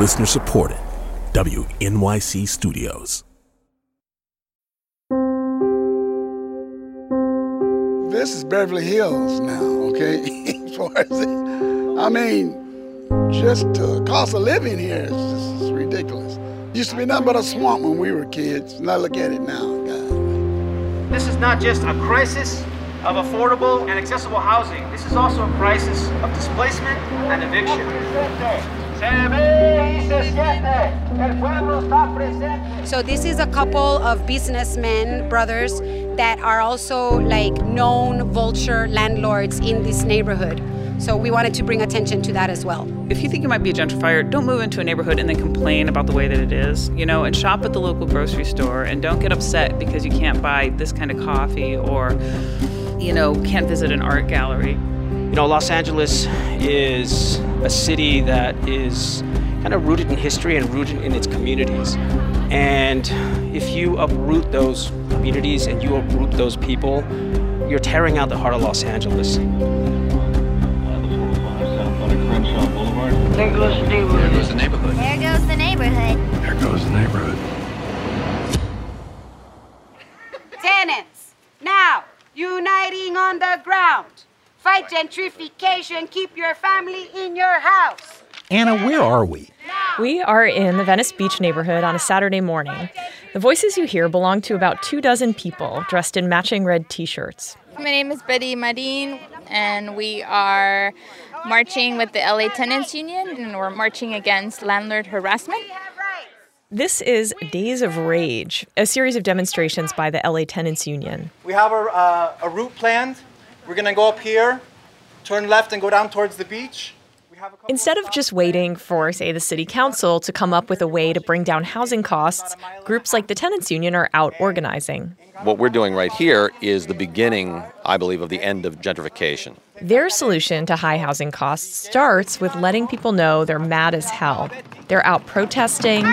Listener supported, WNYC Studios. This is Beverly Hills now, okay? As far as it, I mean, just the cost of living here is just ridiculous. Used to be nothing but a swamp when we were kids. Now look at it now, God. This is not just a crisis of affordable and accessible housing. This is also a crisis of displacement and eviction. So this is a couple of businessmen, brothers, that are also like known vulture landlords in this neighborhood. So we wanted to bring attention to that as well. If you think you might be a gentrifier, don't move into a neighborhood and then complain about the way that it is, you know, and shop at the local grocery store and don't get upset because you can't buy this kind of coffee or, you know, can't visit an art gallery. You know, Los Angeles is a city that is kind of rooted in history and rooted in its communities. And if you uproot those communities and you uproot those people, you're tearing out the heart of Los Angeles. There goes the neighborhood. There goes the neighborhood. There goes the neighborhood. There goes the neighborhood. Tenants, now, uniting on the ground. Fight gentrification, keep your family in your house. Anna, where are we? We are in the Venice Beach neighborhood on a Saturday morning. The voices you hear belong to about 24 people dressed in matching red T-shirts. My name is Betty Marin, and we are marching with the LA Tenants Union, and we're marching against landlord harassment. This is Days of Rage, a series of demonstrations by the LA Tenants Union. We have a route planned. We're going to go up here, turn left, and go down towards the beach. Instead of just waiting for, say, the city council to come up with a way to bring down housing costs, groups like the Tenants Union are out organizing. What we're doing right here is the beginning, I believe, of the end of gentrification. Their solution to high housing costs starts with letting people know they're mad as hell. They're out protesting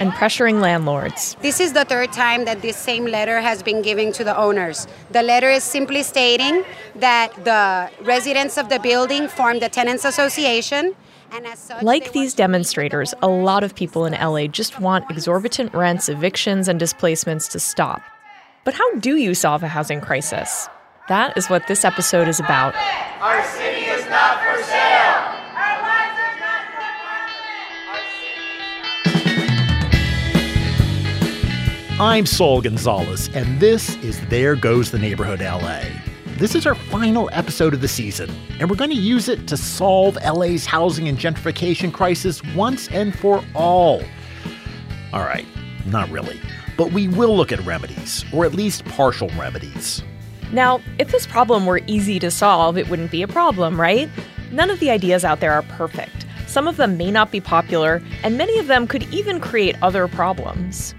and pressuring landlords. This is the third time that this same letter has been given to the owners. The letter is simply stating that the residents of the building formed the Tenants Association. And as such, like these demonstrators, a lot of people in LA just want exorbitant rents, evictions, and displacements to stop. But how do you solve a housing crisis? That is what this episode is about. Our city is not for sale. I'm Saul Gonzalez, and this is There Goes the Neighborhood LA. This is our final episode of the season, and we're going to use it to solve LA's housing and gentrification crisis once and for all. All right, not really, but we will look at remedies, or at least partial remedies. Now, if this problem were easy to solve, it wouldn't be a problem, right? None of the ideas out there are perfect. Some of them may not be popular, and many of them could even create other problems.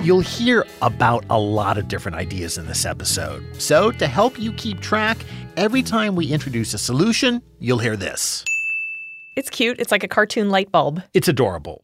You'll hear about a lot of different ideas in this episode. So to help you keep track, every time we introduce a solution, you'll hear this. It's cute. It's like a cartoon light bulb. It's adorable.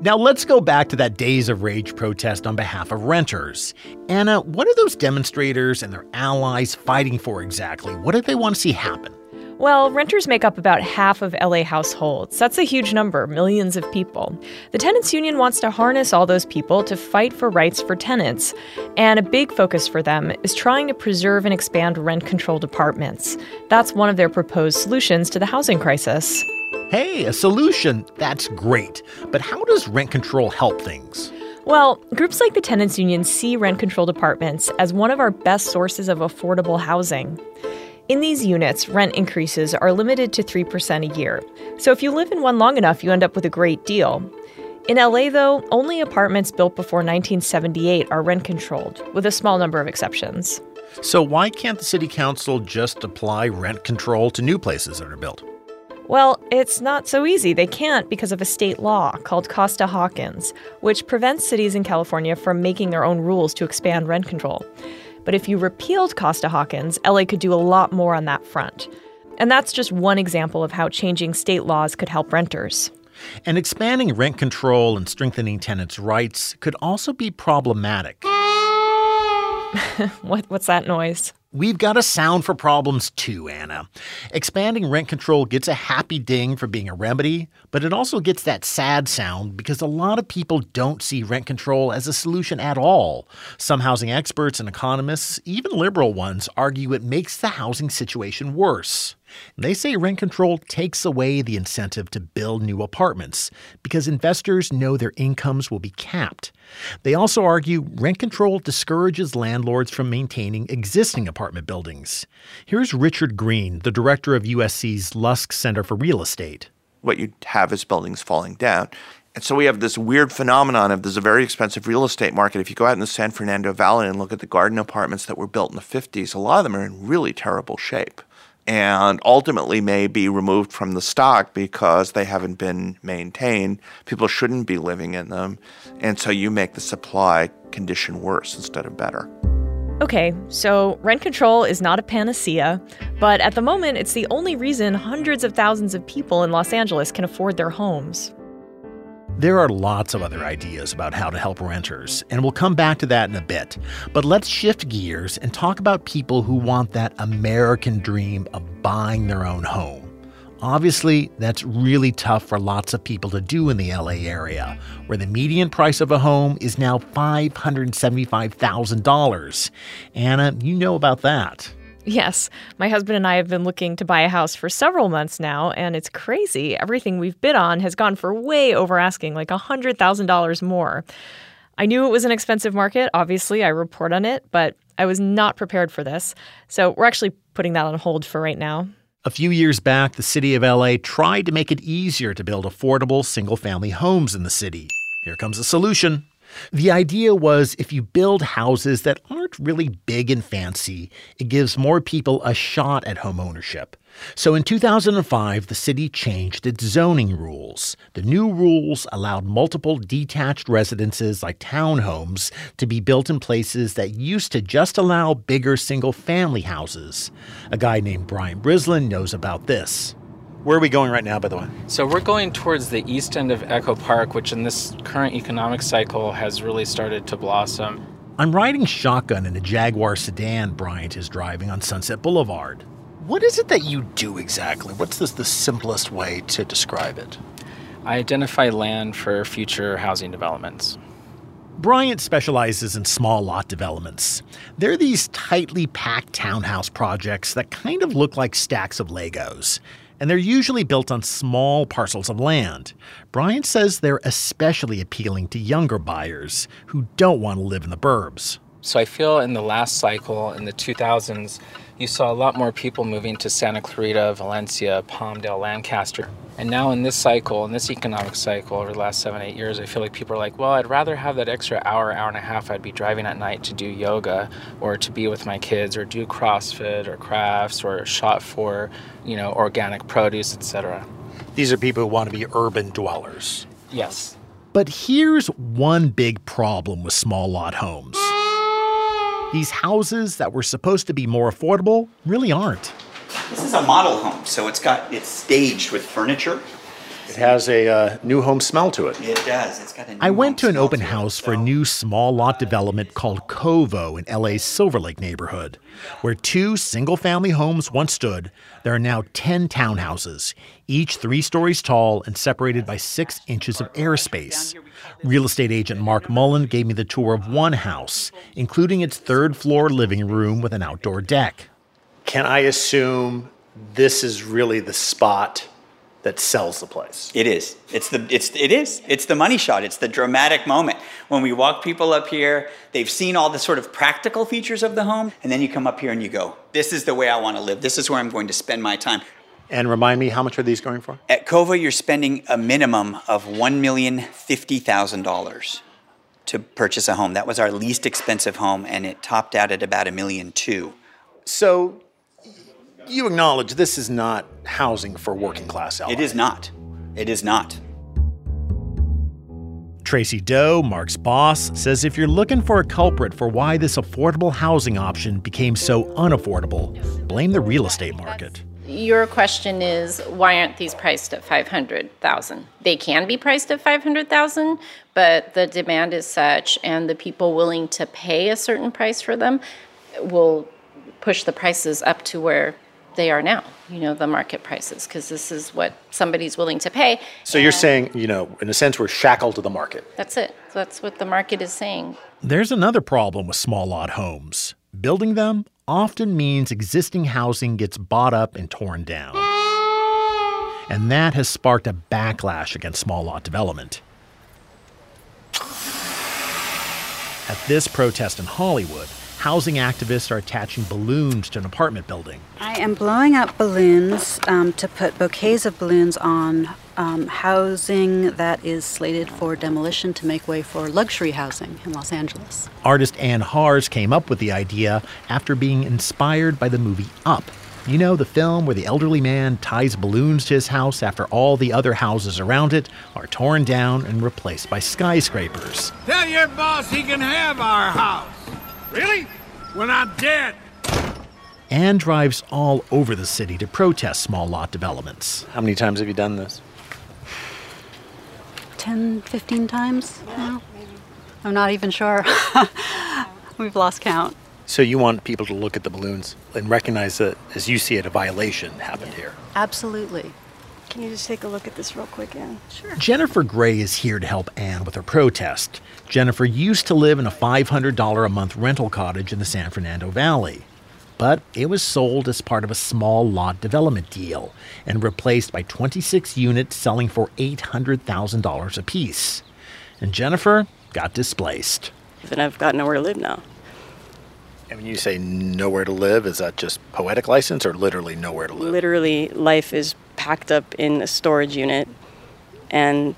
Now let's go back to that Days of Rage protest on behalf of renters. Anna, what are those demonstrators and their allies fighting for exactly? What do they want to see happen? Well, renters make up about half of LA households. That's a huge number, millions of people. The Tenants Union wants to harness all those people to fight for rights for tenants. And a big focus for them is trying to preserve and expand rent-controlled apartments. That's one of their proposed solutions to the housing crisis. Hey, a solution. That's great. But how does rent control help things? Well, groups like the Tenants Union see rent-controlled apartments as one of our best sources of affordable housing. In these units, rent increases are limited to 3% a year. So if you live in one long enough, you end up with a great deal. In LA, though, only apartments built before 1978 are rent-controlled, with a small number of exceptions. So why can't the city council just apply rent control to new places that are built? Well, it's not so easy. They can't because of a state law called Costa-Hawkins, which prevents cities in California from making their own rules to expand rent control. But if you repealed Costa-Hawkins, LA could do a lot more on that front. And that's just one example of how changing state laws could help renters. And expanding rent control and strengthening tenants' rights could also be problematic. What's that noise? we've got a sound for problems too, Anna. Expanding rent control gets a happy ding for being a remedy, but it also gets that sad sound because a lot of people don't see rent control as a solution at all. Some housing experts and economists, even liberal ones, argue it makes the housing situation worse. They say rent control takes away the incentive to build new apartments because investors know their incomes will be capped. They also argue rent control discourages landlords from maintaining existing apartment buildings. Here's Richard Green, the director of USC's Lusk Center for Real Estate. What you have is buildings falling down. And so we have this weird phenomenon of there's a very expensive real estate market. If you go out in the San Fernando Valley and look at the garden apartments that were built in the 50s, a lot of them are in really terrible shape, and ultimately may be removed from the stock because they haven't been maintained. People shouldn't be living in them. And so you make the supply condition worse instead of better. Okay, so rent control is not a panacea, but at the moment it's the only reason hundreds of thousands of people in Los Angeles can afford their homes. There are lots of other ideas about how to help renters, and we'll come back to that in a bit. But let's shift gears and talk about people who want that American dream of buying their own home. Obviously, that's really tough for lots of people to do in the LA area, where the median price of a home is now $575,000. Anna, you know about that. Yes. My husband and I have been looking to buy a house for several months now, and it's crazy. Everything we've bid on has gone for way over asking, like $100,000 more. I knew it was an expensive market. Obviously, I report on it, but I was not prepared for this. So we're actually putting that on hold for right now. A few years back, the city of LA tried to make it easier to build affordable single-family homes in the city. Here comes the solution. The idea was if you build houses that aren't really big and fancy, it gives more people a shot at homeownership. So in 2005, the city changed its zoning rules. The new rules allowed multiple detached residences like townhomes to be built in places that used to just allow bigger single-family houses. A guy named Brian Brislin knows about this. Where are we going right now, by the way? So we're going towards the east end of Echo Park, which in this current economic cycle has really started to blossom. I'm riding shotgun in a Jaguar sedan Bryant is driving on Sunset Boulevard. What is it that you do exactly? What's the simplest way to describe it? I identify land for future housing developments. Bryant specializes in small lot developments. They're these tightly packed townhouse projects that kind of look like stacks of Legos. And they're usually built on small parcels of land. Brian says they're especially appealing to younger buyers who don't want to live in the burbs. So I feel in the last cycle, in the 2000s, you saw a lot more people moving to Santa Clarita, Valencia, Palmdale, Lancaster. And now in this cycle, in this economic cycle over the last 7-8 years, I feel like people are like, well, I'd rather have that extra hour, hour and a half I'd be driving at night to do yoga or to be with my kids or do CrossFit or crafts or shop for, you know, organic produce, etc. These are people who want to be urban dwellers. Yes. But here's one big problem with small lot homes. These houses that were supposed to be more affordable really aren't. This is a model home, so it's staged with furniture. It has a new home smell to it. It does. It's got a new I went to an open house for a new small lot development called Covo in LA's Silver Lake neighborhood, where two single-family homes once stood. There are now 10 townhouses, each 3 stories tall and separated by 6 inches of airspace. Real estate agent Mark Mullen gave me the tour of one house, including its third-floor living room with an outdoor deck. Can I assume this is really the spot that sells the place? It is. It's the money shot. It's the dramatic moment. When we walk people up here, they've seen all the sort of practical features of the home, and then you come up here and you go, this is the way I want to live. This is where I'm going to spend my time. And remind me, how much are these going for? At Covo, you're spending a minimum of $1,050,000 to purchase a home. That was our least expensive home, and it topped out at about $1,200,000. So you acknowledge this is not housing for working class LA. It is not. It is not. Tracy Doe, Mark's boss, says if you're looking for a culprit for why this affordable housing option became so unaffordable, blame the real estate market. Your question is, why aren't these priced at $500,000? They can be priced at $500,000, but the demand is such, and the people willing to pay a certain price for them will push the prices up to where they are now, you know, the market prices, because this is what somebody's willing to pay. So you're saying, you know, in a sense, we're shackled to the market. That's it. That's what the market is saying. There's another problem with small lot homes. Building them often means existing housing gets bought up and torn down. And that has sparked a backlash against small lot development. At this protest in Hollywood, housing activists are attaching balloons to an apartment building. I am blowing up balloons to put bouquets of balloons on housing that is slated for demolition to make way for luxury housing in Los Angeles. Artist Ann Harz came up with the idea after being inspired by the movie Up. You know, the film where the elderly man ties balloons to his house after all the other houses around it are torn down and replaced by skyscrapers. Tell your boss he can have our house. Really? When I'm dead. Ann drives all over the city to protest small lot developments. How many times have you done this? 10, 15 times now. I'm not even sure. We've lost count. So you want people to look at the balloons and recognize that, as you see it, a violation happened here. Absolutely. Can you just take a look at this real quick, Ann? Sure. Jennifer Gray is here to help Ann with her protest. Jennifer used to live in a $500 a month rental cottage in the San Fernando Valley. But it was sold as part of a small lot development deal and replaced by 26 units selling for $800,000 apiece. And Jennifer got displaced. And I've got nowhere to live now. And when you say nowhere to live, is that just poetic license or literally nowhere to live? Literally, life is packed up in a storage unit, and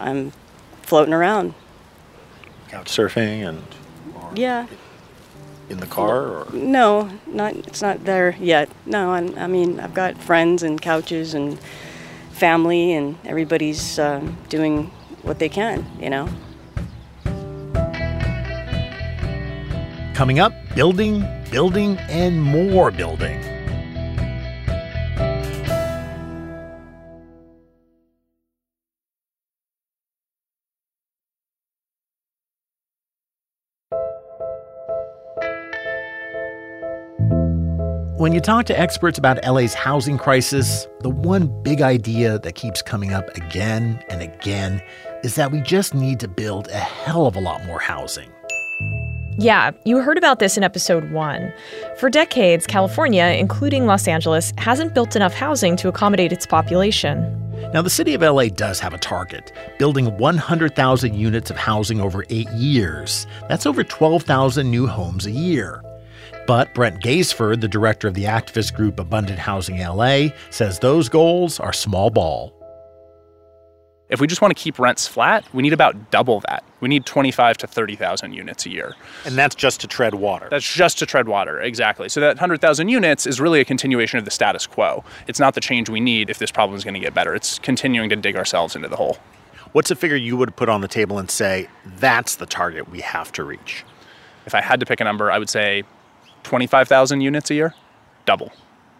I'm floating around. Couch surfing and... Yeah. In the car? Or? No, not. It's not there yet. No, I mean, I've got friends and couches and family, and everybody's doing what they can, you know. Coming up, building, building, and more building. When you talk to experts about LA's housing crisis, the one big idea that keeps coming up again and again is that we just need to build a hell of a lot more housing. Yeah, you heard about this in episode 1. For decades, California, including Los Angeles, hasn't built enough housing to accommodate its population. Now, the city of LA does have a target, building 100,000 units of housing over 8 years. That's over 12,000 new homes a year. But Brent Gaisford, the director of the activist group Abundant Housing L.A., says those goals are small ball. If we just want to keep rents flat, we need about double that. We need 25 to 30,000 units a year. And that's just to tread water. That's just to tread water, exactly. So that 100,000 units is really a continuation of the status quo. It's not the change we need if this problem is going to get better. It's continuing to dig ourselves into the hole. What's a figure you would put on the table and say, that's the target we have to reach? If I had to pick a number, I would say 25,000 units a year, double.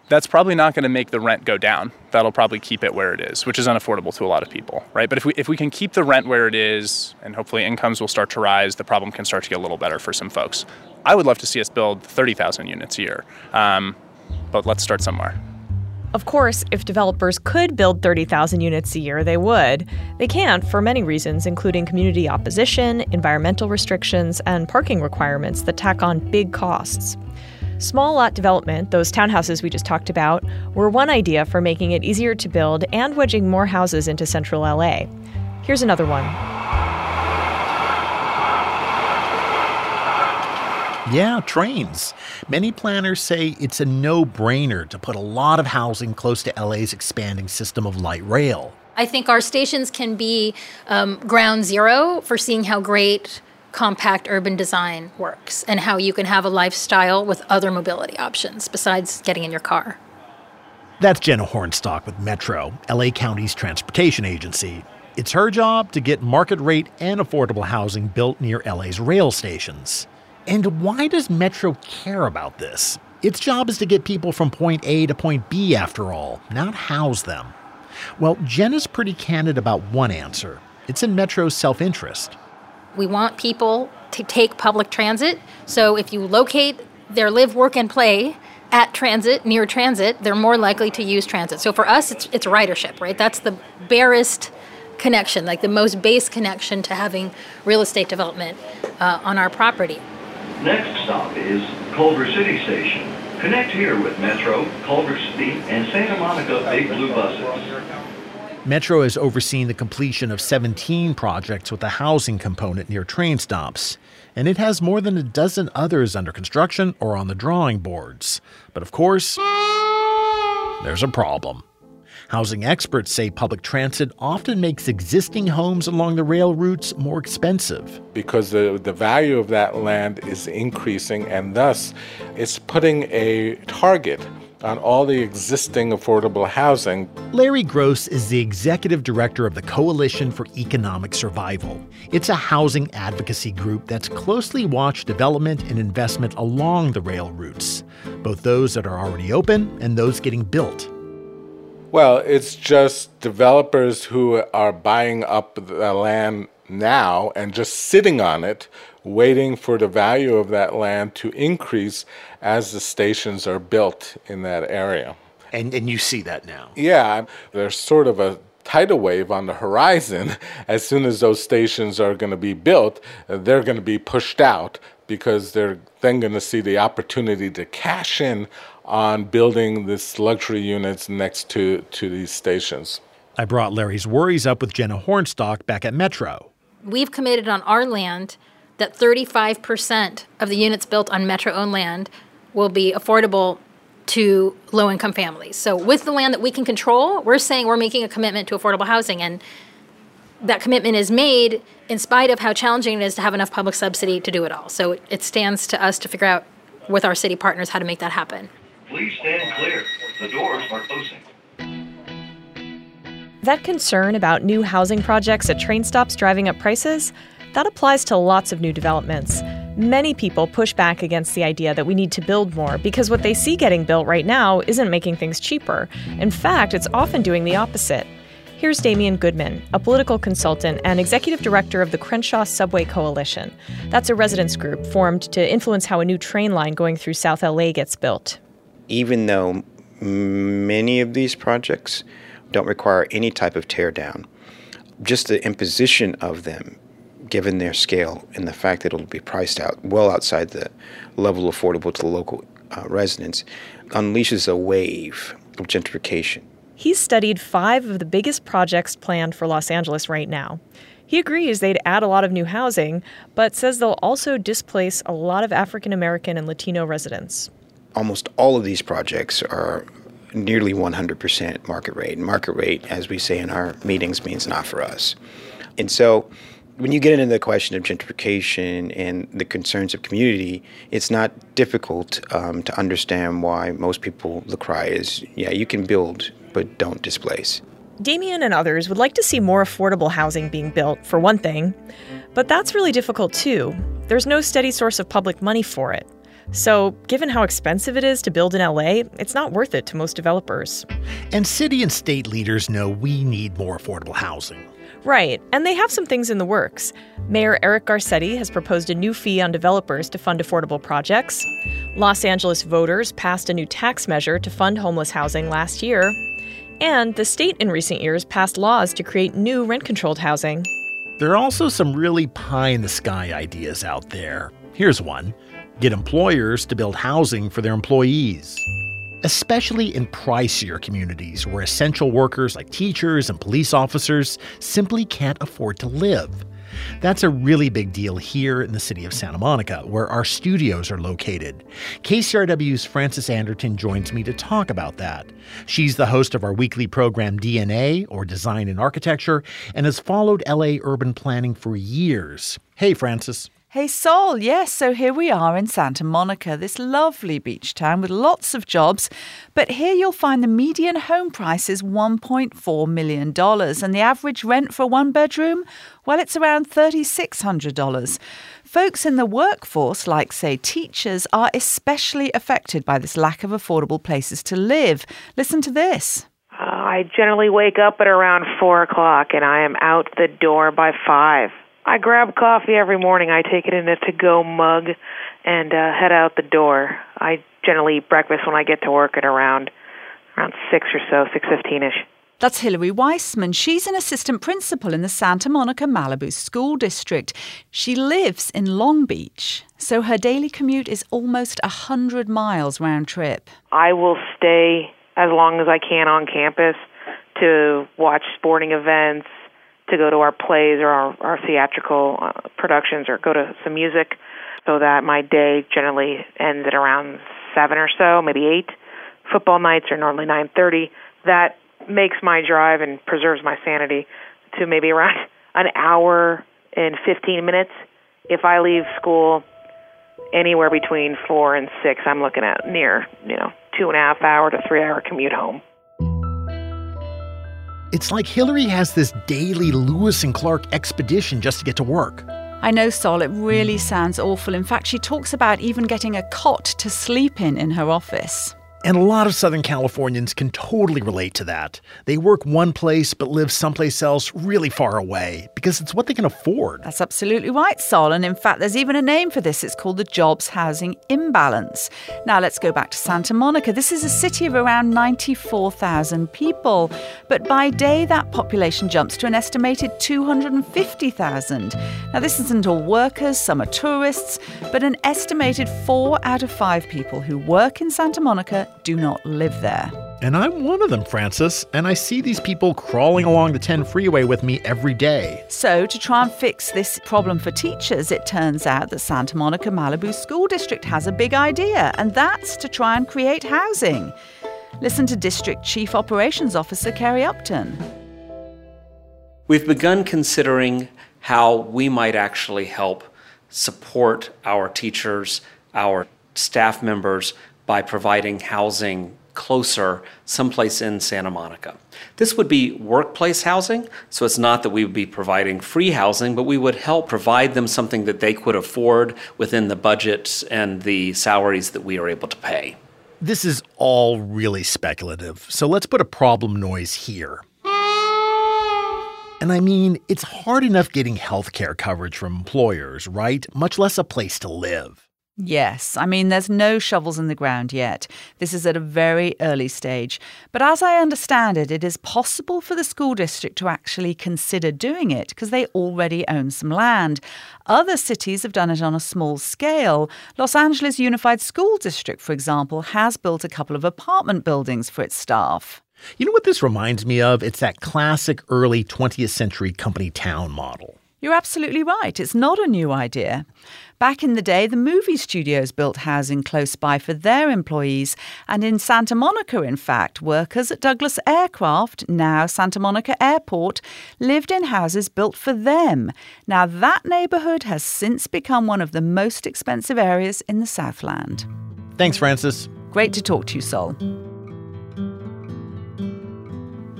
That's probably not going to make the rent go down. That'll probably keep it where it is, which is unaffordable to a lot of people, right? But if we can keep the rent where it is, and hopefully incomes will start to rise, the problem can start to get a little better for some folks. I would love to see us build 30,000 units a year, but let's start somewhere. Of course, if developers could build 30,000 units a year, they would. They can't for many reasons, including community opposition, environmental restrictions, and parking requirements that tack on big costs. Small lot development, those townhouses we just talked about, were one idea for making it easier to build and wedging more houses into central LA. Here's another one. Yeah, trains. Many planners say it's a no-brainer to put a lot of housing close to LA's expanding system of light rail. I think our stations can be ground zero for seeing how great compact urban design works and how you can have a lifestyle with other mobility options besides getting in your car. That's Jenna Hornstock with Metro, LA County's transportation agency. It's her job to get market rate and affordable housing built near LA's rail stations. And why does Metro care about this? Its job is to get people from point A to point B, after all, not house them. Well, Jenna's pretty candid about one answer. It's in Metro's self-interest. We want people to take public transit, so if you locate they live, work, and play at transit, near transit, they're more likely to use transit. So for us, it's ridership, right? That's the barest connection, like the most base connection to having real estate development on our property. Next stop is Culver City Station. Connect here with Metro, Culver City, and Santa Monica Big Blue buses. Metro has overseen the completion of 17 projects with a housing component near train stops, and it has more than a dozen others under construction or on the drawing boards. But of course, there's a problem. Housing experts say public transit often makes existing homes along the rail routes more expensive. Because the value of that land is increasing, and thus it's putting a target on all the existing affordable housing. Larry Gross is the executive director of the Coalition for Economic Survival. It's a housing advocacy group that's closely watched development and investment along the rail routes, both those that are already open and those getting built. Well, it's just developers who are buying up the land now and just sitting on it, waiting for the value of that land to increase as the stations are built in that area. And you see that now? Yeah. There's sort of a tidal wave on the horizon. As soon as those stations are going to be built, they're going to be pushed out because they're then going to see the opportunity to cash in on building this luxury units next to these stations. I brought Larry's worries up with Jenna Hornstock back at Metro. We've committed on our land that 35% of the units built on Metro-owned land will be affordable to low-income families. So with the land that we can control, we're saying we're making a commitment to affordable housing, and that commitment is made in spite of how challenging it is to have enough public subsidy to do it all. So it stands to us to figure out with our city partners how to make that happen. Please stand clear. The doors are closing. That concern about new housing projects at train stops driving up prices, that applies to lots of new developments. Many people push back against the idea that we need to build more because what they see getting built right now isn't making things cheaper. In fact, it's often doing the opposite. Here's Damien Goodmon, a political consultant and executive director of the Crenshaw Subway Coalition. That's a residents group formed to influence how a new train line going through South LA gets built. Even though many of these projects don't require any type of teardown, just the imposition of them, given their scale and the fact that it'll be priced out well outside the level affordable to local residents, unleashes a wave of gentrification. He's studied 5 of the biggest projects planned for Los Angeles right now. He agrees they'd add a lot of new housing, but says they'll also displace a lot of African American and Latino residents. Almost all of these projects are nearly 100% market rate. Market rate, as we say in our meetings, means not for us. And so when you get into the question of gentrification and the concerns of community, it's not difficult to understand why most people, the cry is, yeah, you can build, but don't displace. Damien and others would like to see more affordable housing being built, for one thing, but that's really difficult too. There's no steady source of public money for it. So given how expensive it is to build in LA, it's not worth it to most developers. And city and state leaders know we need more affordable housing. Right, and they have some things in the works. Mayor Eric Garcetti has proposed a new fee on developers to fund affordable projects. Los Angeles voters passed a new tax measure to fund homeless housing last year. And the state in recent years passed laws to create new rent-controlled housing. There are also some really pie-in-the-sky ideas out there. Here's one. Get employers to build housing for their employees, especially in pricier communities where essential workers like teachers and police officers simply can't afford to live. That's a really big deal here in the city of Santa Monica, where our studios are located. KCRW's Frances Anderton joins me to talk about that. She's the host of our weekly program DNA, or Design and Architecture, and has followed LA urban planning for years. Hey, Frances. Hey, Sol, yes, so here we are in Santa Monica, this lovely beach town with lots of jobs. But here you'll find the median home price is $1.4 million and the average rent for a one-bedroom, well, it's around $3,600. Folks in the workforce, like, say, teachers, are especially affected by this lack of affordable places to live. Listen to this. I generally wake up at around 4 o'clock and I am out the door by 5. I grab coffee every morning. I take it in a to-go mug and head out the door. I generally eat breakfast when I get to work at around 6 or so, 6:15-ish. That's Hilary Weissman. She's an assistant principal in the Santa Monica Malibu School District. She lives in Long Beach, so her daily commute is almost 100 miles round trip. I will stay as long as I can on campus to watch sporting events, to go to our plays or our theatrical productions, or go to some music, so that my day generally ends at around 7 or so, maybe 8. Football nights are normally 9:30. That makes my drive and preserves my sanity to maybe around an hour and 15 minutes. If I leave school anywhere between 4 and 6, I'm looking at near, 2.5 hour to 3 hour commute home. It's like Hilary has this daily Lewis and Clark expedition just to get to work. I know, Sol, it really sounds awful. In fact, she talks about even getting a cot to sleep in her office. And a lot of Southern Californians can totally relate to that. They work one place but live someplace else really far away because it's what they can afford. That's absolutely right, Sol. And in fact, there's even a name for this. It's called the jobs-housing imbalance. Now let's go back to Santa Monica. This is a city of around 94,000 people. But by day, that population jumps to an estimated 250,000. Now this isn't all workers, some are tourists, but an estimated 4 out of 5 people who work in Santa Monica do not live there. And I'm one of them, Frances, and I see these people crawling along the 10 freeway with me every day. So to try and fix this problem for teachers, it turns out the Santa Monica Malibu School District has a big idea, and that's to try and create housing. Listen to District Chief Operations Officer Kerry Upton. We've begun considering how we might actually help support our teachers, our staff members, by providing housing closer someplace in Santa Monica. This would be workplace housing, so it's not that we would be providing free housing, but we would help provide them something that they could afford within the budgets and the salaries that we are able to pay. This is all really speculative, so let's put a problem noise here. And I mean, it's hard enough getting health care coverage from employers, right? Much less a place to live. Yes, I mean, there's no shovels in the ground yet. This is at a very early stage. But as I understand it, it is possible for the school district to actually consider doing it because they already own some land. Other cities have done it on a small scale. Los Angeles Unified School District, for example, has built a couple of apartment buildings for its staff. You know what this reminds me of? It's that classic early 20th century company town model. You're absolutely right. It's not a new idea. Back in the day, the movie studios built housing close by for their employees. And in Santa Monica, in fact, workers at Douglas Aircraft, now Santa Monica Airport, lived in houses built for them. Now, that neighborhood has since become one of the most expensive areas in the Southland. Thanks, Frances. Great to talk to you, Sol.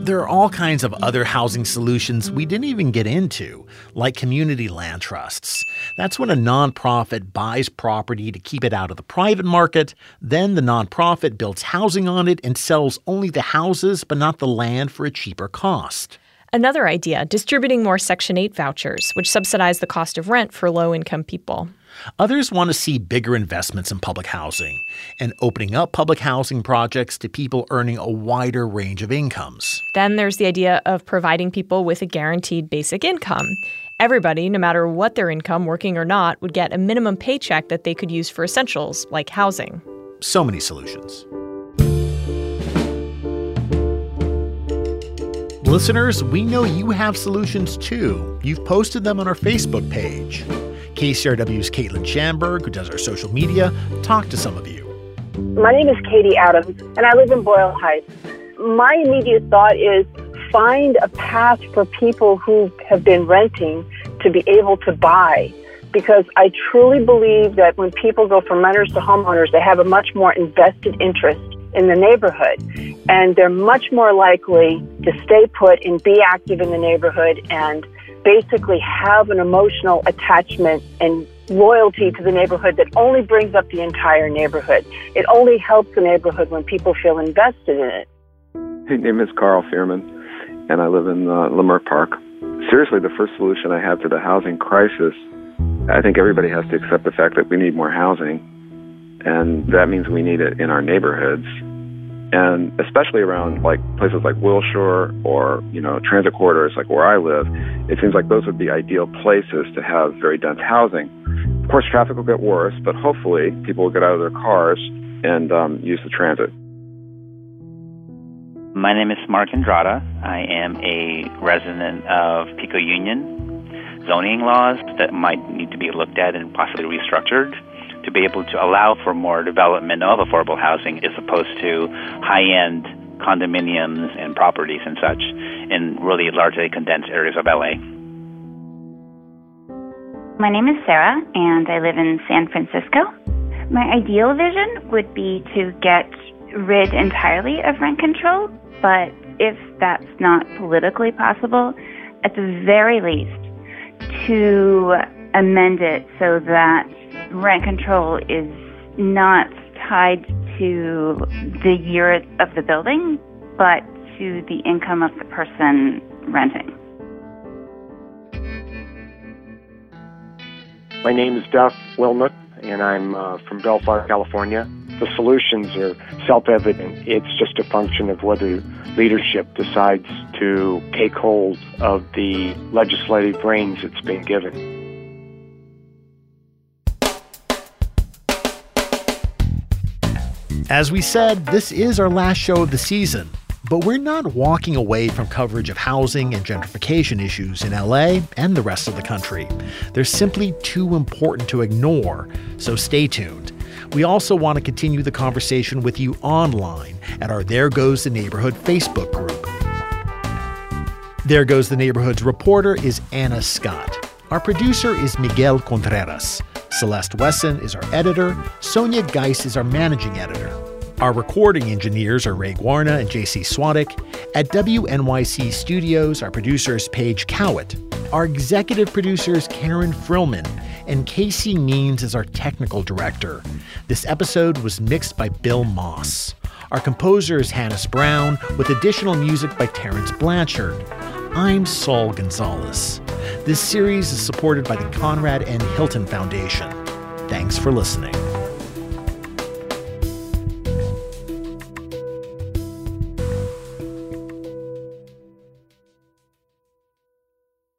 There are all kinds of other housing solutions we didn't even get into, like community land trusts. That's when a nonprofit buys property to keep it out of the private market. Then the nonprofit builds housing on it and sells only the houses but not the land for a cheaper cost. Another idea, distributing more Section 8 vouchers, which subsidize the cost of rent for low-income people. Others want to see bigger investments in public housing and opening up public housing projects to people earning a wider range of incomes. Then there's the idea of providing people with a guaranteed basic income. Everybody, no matter what their income, working or not, would get a minimum paycheck that they could use for essentials like housing. So many solutions. Listeners, we know you have solutions too. You've posted them on our Facebook page. KCRW's Caitlin Schamberg, who does our social media, talked to some of you. My name is Katie Adams, and I live in Boyle Heights. My immediate thought is find a path for people who have been renting to be able to buy, because I truly believe that when people go from renters to homeowners, they have a much more invested interest in the neighborhood, and they're much more likely to stay put and be active in the neighborhood and basically have an emotional attachment and loyalty to the neighborhood that only brings up the entire neighborhood. It only helps the neighborhood when people feel invested in it. My name is Carl Fearman, and I live in Limerick Park. Seriously, the first solution I have to the housing crisis I think everybody has to accept the fact that we need more housing, and that means we need it in our neighborhoods, and especially around like places like Wilshire or, you know, transit corridors like where I live. It seems like those would be ideal places to have very dense housing. Of course, traffic will get worse, but hopefully people will get out of their cars and use the transit. My name is Mark Andrada. I am a resident of Pico Union. Zoning laws that might need to be looked at and possibly restructured to be able to allow for more development of affordable housing as opposed to high-end condominiums and properties and such in really largely condensed areas of LA. My name is Sarah, and I live in San Francisco. My ideal vision would be to get rid entirely of rent control, but if that's not politically possible, at the very least, to amend it so that rent control is not tied to the year of the building, but to the income of the person renting. My name is Duff Wilmoth, and I'm from Bellflower, California. The solutions are self-evident. It's just a function of whether leadership decides to take hold of the legislative reins it's been given. As we said, this is our last show of the season, but we're not walking away from coverage of housing and gentrification issues in LA and the rest of the country. They're simply too important to ignore, so stay tuned. We also want to continue the conversation with you online at our There Goes the Neighborhood Facebook group. There Goes the Neighborhood's reporter is Anna Scott. Our producer is Miguel Contreras. Celeste Wesson is our editor. Sonia Geiss is our managing editor. Our recording engineers are Ray Guarna and J.C. Swadek. At WNYC Studios, our producer is Paige Cowett. Our executive producer is Karen Frillman. And Casey Means is our technical director. This episode was mixed by Bill Moss. Our composer is Hannes Brown, with additional music by Terrence Blanchard. I'm Saul Gonzalez. This series is supported by the Conrad N. Hilton Foundation. Thanks for listening.